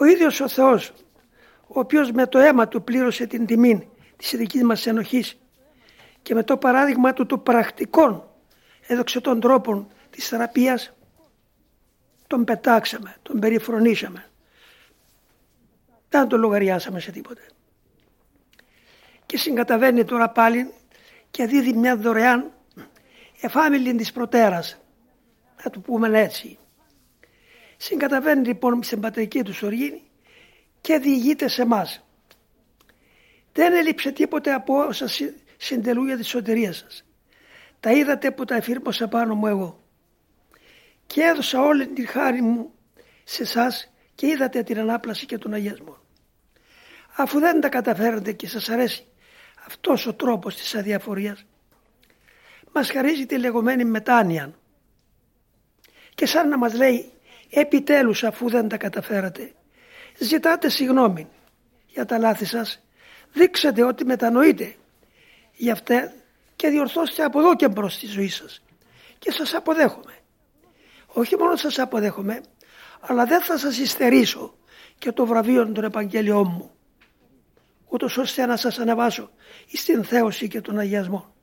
Ο ίδιος ο Θεός, ο οποίος με το αίμα του πλήρωσε την τιμή της ειδικής μας ενοχής και με το παράδειγμα του των πρακτικών έδοξετών τρόπων της θεραπείας, τον πετάξαμε, τον περιφρονήσαμε. Δεν τον λογαριάσαμε σε τίποτε. Και συγκαταβαίνει τώρα πάλι και δίδει μια δωρεάν εφάμιλη της προτέρας, να το πούμε έτσι. Συγκαταβαίνει λοιπόν στην πατρική του οργή και διηγείται σε εμάς. Δεν έλειψε τίποτε από όσα συντελούγια τη σωτηρία σας. Τα είδατε που τα εφήρμοσα πάνω μου εγώ. Και έδωσα όλη τη χάρη μου σε εσάς και είδατε την ανάπλαση και τον αγιασμό. Αφού δεν τα καταφέρετε και σας αρέσει αυτός ο τρόπος της αδιαφορίας, μας χαρίζει τη λεγόμενη μετάνοια. Και σαν να μας λέει, επιτέλους αφού δεν τα καταφέρατε, ζητάτε συγγνώμη για τα λάθη σας, δείξετε ότι μετανοείτε γι' αυτά και διορθώστε από εδώ και μπρος τη ζωή σας. Και σας αποδέχομαι. Όχι μόνο σας αποδέχομαι, αλλά δεν θα σας υστερήσω και το βραβείο των Επαγγέλιών μου, ούτως ώστε να σας ανεβάσω στην θέωση και τον αγιασμό.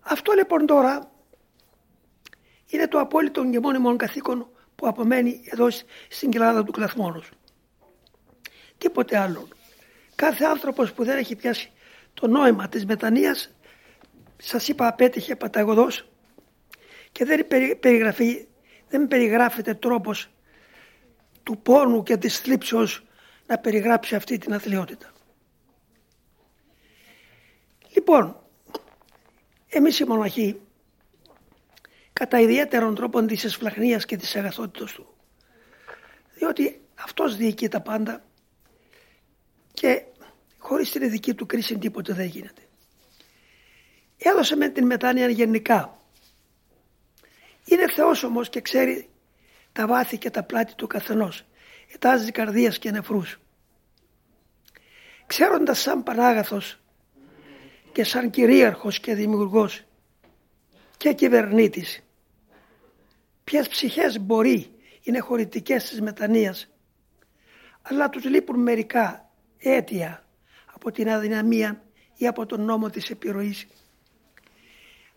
Αυτό λοιπόν τώρα είναι το απόλυτο και μόνιμο καθήκον που απομένει εδώ στην κοιλάδα του Κλαθμόνος. Τίποτε άλλο. Κάθε άνθρωπος που δεν έχει πιάσει το νόημα της μετανοίας, σας είπα, απέτυχε παταγωδός και δεν περιγράφεται τρόπος του πόνου και της θλίψεως να περιγράψει αυτή την αθλειότητα. Λοιπόν, εμείς οι μοναχοί, κατά ιδιαίτερον τρόπον της εσφλαχνίας και της αγαθότητος του, διότι αυτός διοικεί τα πάντα και χωρίς την ειδική του κρίση τίποτε δεν γίνεται. Έδωσε με την μετάνοια γενικά. Είναι Θεός όμως και ξέρει τα βάθη και τα πλάτη του καθενός. Ετάζει καρδίας και νεφρούς. Ξέροντας σαν Πανάγαθος και σαν κυρίαρχος και δημιουργός και κυβερνήτης ποιες ψυχές μπορεί είναι χωρητικές της μετανοίας, αλλά τους λείπουν μερικά αίτια από την αδυναμία ή από τον νόμο της επιρροής.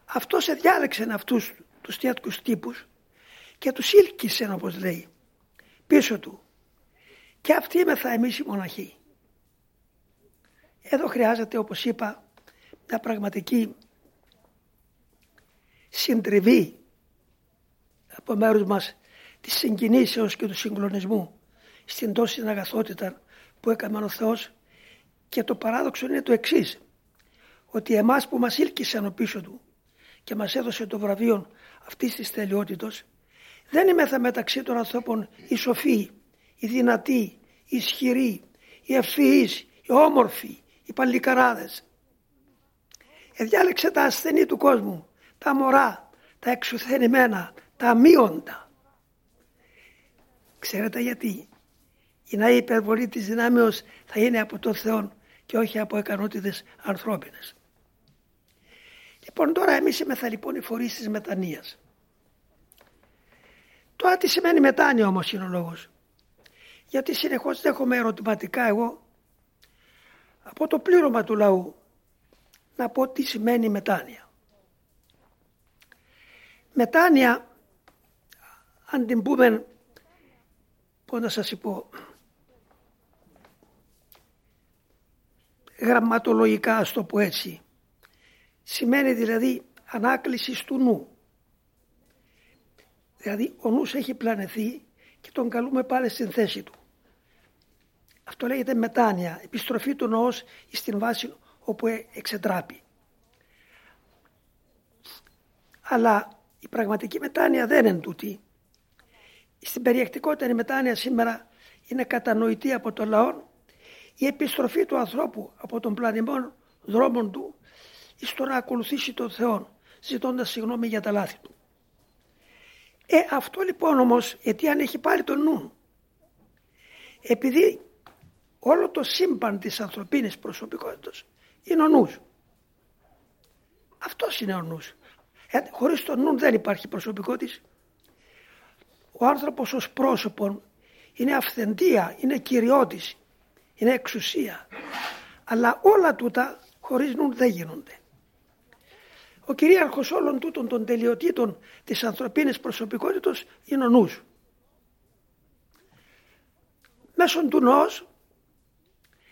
Αυτός εδιάλεξε αυτούς τους τέτοιους τύπους και τους ήλκησε, όπως λέει, πίσω του. Και αυτοί είμεθα εμείς οι μοναχοί. Εδώ χρειάζεται, όπως είπα, μια πραγματική συντριβή από μέρους μας της συγκινήσεως και του συγκλονισμού στην τόση αγαθότητα που έκαμε ο Θεός. Και το παράδοξο είναι το εξής, ότι εμάς που μας ήλκησαν ο πίσω του και μας έδωσε το βραβείο αυτής της τελειότητος, δεν είμεθα μεταξύ των ανθρώπων οι σοφοί, οι δυνατοί, οι ισχυροί, οι ευθύς, οι όμορφοι, οι παλικαράδες. Εδιάλεξε τα ασθενή του κόσμου, τα μωρά, τα εξουθενημένα, τα αμείοντα. Ξέρετε γιατί? Η να η υπερβολή της δυνάμεως θα είναι από τον Θεό και όχι από ικανότητες ανθρώπινες. Λοιπόν, τώρα εμείς είμεθα λοιπόν οι φορείς της μετανοίας. Τώρα τι σημαίνει μετάνοια όμως είναι ο λόγος? Γιατί συνεχώς δέχομαι ερωτηματικά εγώ από το πλήρωμα του λαού να πω τι σημαίνει μετάνοια. Μετάνοια, αν την πούμε, πώς να σας πω, γραμματολογικά, ας το πω έτσι, σημαίνει δηλαδή ανάκληση του νου. Δηλαδή ο νους έχει πλανεθεί και τον καλούμε πάλι στην θέση του. Αυτό λέγεται μετάνοια, επιστροφή του νοός στην βάση όπου εξετράπει. Αλλά η πραγματική μετάνοια δεν είναι τούτη. Στην περιεκτικότερη μετάνοια σήμερα είναι κατανοητή από τον λαό η επιστροφή του ανθρώπου από τον πλανημό δρόμων του στο να ακολουθήσει τον Θεό, ζητώντας συγγνώμη για τα λάθη του. Αυτό λοιπόν όμως, γιατί αν έχει πάρει τον νου, επειδή όλο το σύμπαν της ανθρωπίνης προσωπικότητας είναι ο νους. Αυτός είναι ο νους. Χωρίς τον νου δεν υπάρχει προσωπικότητα. Ο άνθρωπος ως πρόσωπον είναι αυθεντία, είναι κυριότηση, είναι εξουσία. Αλλά όλα τούτα χωρίς νουν δεν γίνονται. Ο κυρίαρχος όλων τούτων των τελειοτήτων της ανθρωπίνης προσωπικότητας είναι ο νους. Μέσω του νους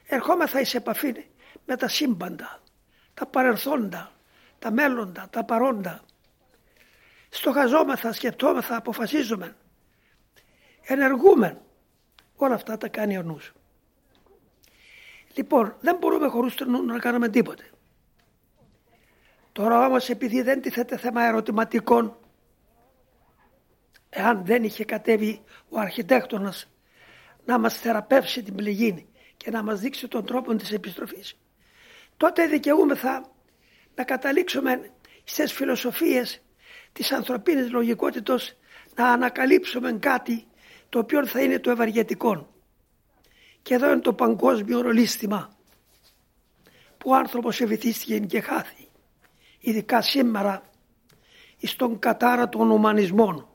ερχόμεθα εις επαφή με τα σύμπαντα, τα παρελθόντα, τα μέλλοντα, τα παρόντα. Στοχαζόμεθα, σκεπτόμεθα, αποφασίζουμε, ενεργούμε. Όλα αυτά τα κάνει ο νους. Λοιπόν, δεν μπορούμε χωρίς τον νου να κάνουμε τίποτε. Τώρα όμως, επειδή δεν τίθεται θέμα ερωτηματικών, εάν δεν είχε κατέβει ο αρχιτέκτονας να μας θεραπεύσει την πληγή και να μας δείξει τον τρόπο της επιστροφής, τότε δικαιούμεθα να καταλήξουμε στις φιλοσοφίες της ανθρωπίνης λογικότητος, να ανακαλύψουμε κάτι το οποίο θα είναι το ευεργετικό. Και εδώ είναι το παγκόσμιο ρολίστημα που ο άνθρωπος ευηθίστηκε και χάθη, ειδικά σήμερα στον κατάρα των ουμανισμών.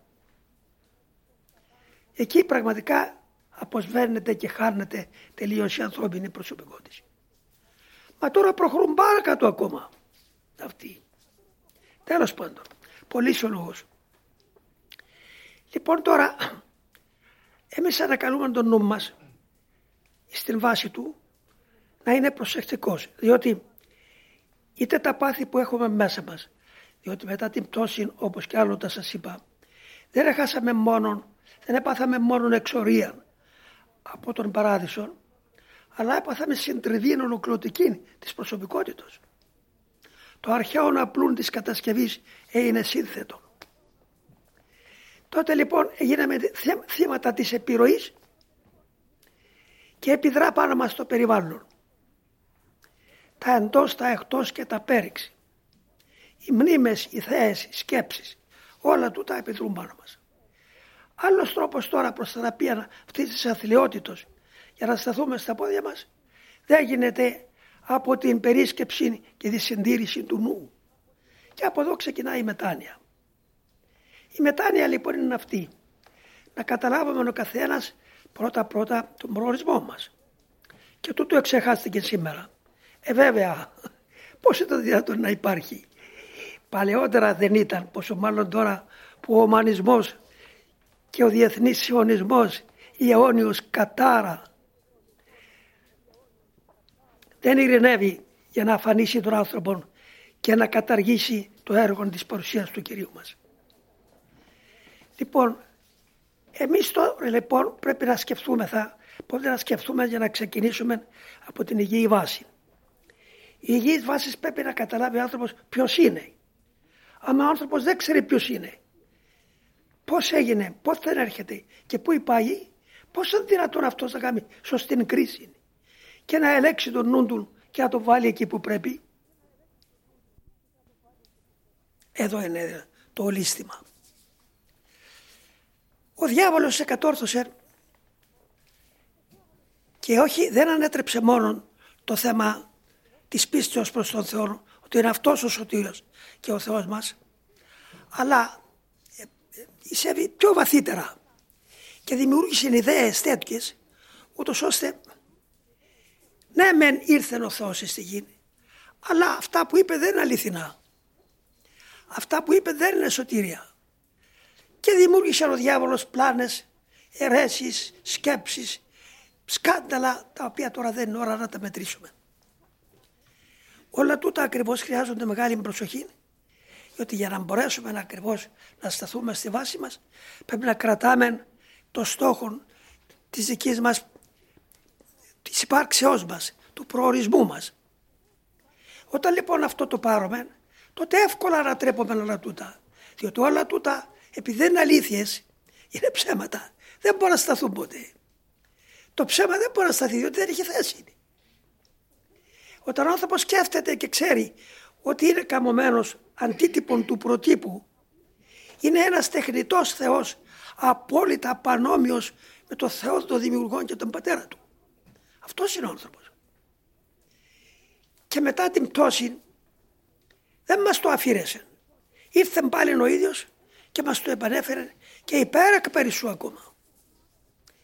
Εκεί πραγματικά αποσβαίνεται και χάνεται τελείως η ανθρώπινη προσωπικότητα. Μα τώρα προχωρούν παρακάτω ακόμα αυτοί. Τέλος πάντων, πολύς ο λόγος. Λοιπόν, τώρα εμείς ανακαλούμε τον νου μας στην βάση του να είναι προσεκτικός, διότι είτε τα πάθη που έχουμε μέσα μας, διότι μετά την πτώση, όπως και άλλο τα σας είπα, δεν έπαθαμε μόνον εξορία από τον παράδεισο, αλλά έπαθαμε συντριβή ολοκληρωτική της προσωπικότητας. Το αρχαίο να απλούν της κατασκευής είναι σύνθετο. Τότε λοιπόν γίναμε θύματα της επιρροής και επιδρά πάνω μας το περιβάλλον. Τα εντός, τα εκτός και τα πέριξη. Οι μνήμες, οι θέες, οι σκέψεις, όλα τούτα επιδρούν πάνω μας. Άλλος τρόπος τώρα προς θεραπεία αυτής της αθλειότητος, για να σταθούμε στα πόδια μας, δεν γίνεται από την περίσκεψη και τη συντήρηση του νου. Και από εδώ ξεκινάει η μετάνοια. Η μετάνοια λοιπόν είναι αυτή. Να καταλάβουμε ο καθένας πρώτα-πρώτα τον προορισμό μας. Και τούτο εξεχάστηκε σήμερα. Βέβαια, πώς ήταν δυνατόν να υπάρχει. Παλαιότερα δεν ήταν, πόσο μάλλον τώρα που ο ομανισμός και ο διεθνής σιωνισμός, η αιώνιος κατάρα, δεν ειρηνεύει για να αφανίσει τον άνθρωπο και να καταργήσει το έργο της παρουσίας του Κυρίου μας. Λοιπόν, εμείς τώρα λοιπόν πρέπει να σκεφτούμε για να ξεκινήσουμε από την υγιή βάση. Η υγιής βάση πρέπει να καταλάβει ο άνθρωπος ποιος είναι. Αν ο άνθρωπος δεν ξέρει ποιος είναι, πώς έγινε, πώς δεν έρχεται και πού υπάγει, πώς είναι δυνατόν αυτός να κάνει σωστή κρίση και να ελέγξει τον νου του και να τον βάλει εκεί που πρέπει. Εδώ είναι το ολίσθημα. Ο διάβολος εκατόρθωσε και όχι, δεν ανέτρεψε μόνο το θέμα της πίστεως προς τον Θεό, ότι είναι αυτός ο σωτήριος και ο Θεός μας, αλλά εισέβη πιο βαθύτερα και δημιούργησε ιδέες τέτοιες, ούτως ώστε ναι μεν ήρθε ο Θεός στη γη, αλλά αυτά που είπε δεν είναι αληθινά. Αυτά που είπε δεν είναι σωτήρια. Και δημιούργησε ο διάβολος πλάνες, αιρέσεις, σκέψεις, σκάνδαλα, τα οποία τώρα δεν είναι ώρα να τα μετρήσουμε. Όλα τούτα ακριβώς χρειάζονται μεγάλη προσοχή, γιατί για να μπορέσουμε ακριβώς να σταθούμε στη βάση μας, πρέπει να κρατάμε το στόχο της δικής μας, της υπάρξεώς μας, του προορισμού μας. Όταν λοιπόν αυτό το πάρουμε, τότε εύκολα ανατρέπουμε όλα τούτα, διότι όλα τούτα, επειδή δεν είναι αλήθειες, είναι ψέματα. Δεν μπορεί να σταθούν ποτέ. Το ψέμα δεν μπορεί να σταθεί, διότι δεν έχει θέση. Όταν ο άνθρωπος σκέφτεται και ξέρει ότι είναι καμωμένος αντίτυπον του προτύπου, είναι ένας τεχνητός Θεός, απόλυτα πανόμοιος με τον Θεό των δημιουργών και τον Πατέρα του. Αυτός είναι ο άνθρωπος. Και μετά την πτώση δεν μας το αφήρεσε. Ήρθε πάλι ο ίδιος και μας το επανέφερε και υπέρακ περισσού ακόμα.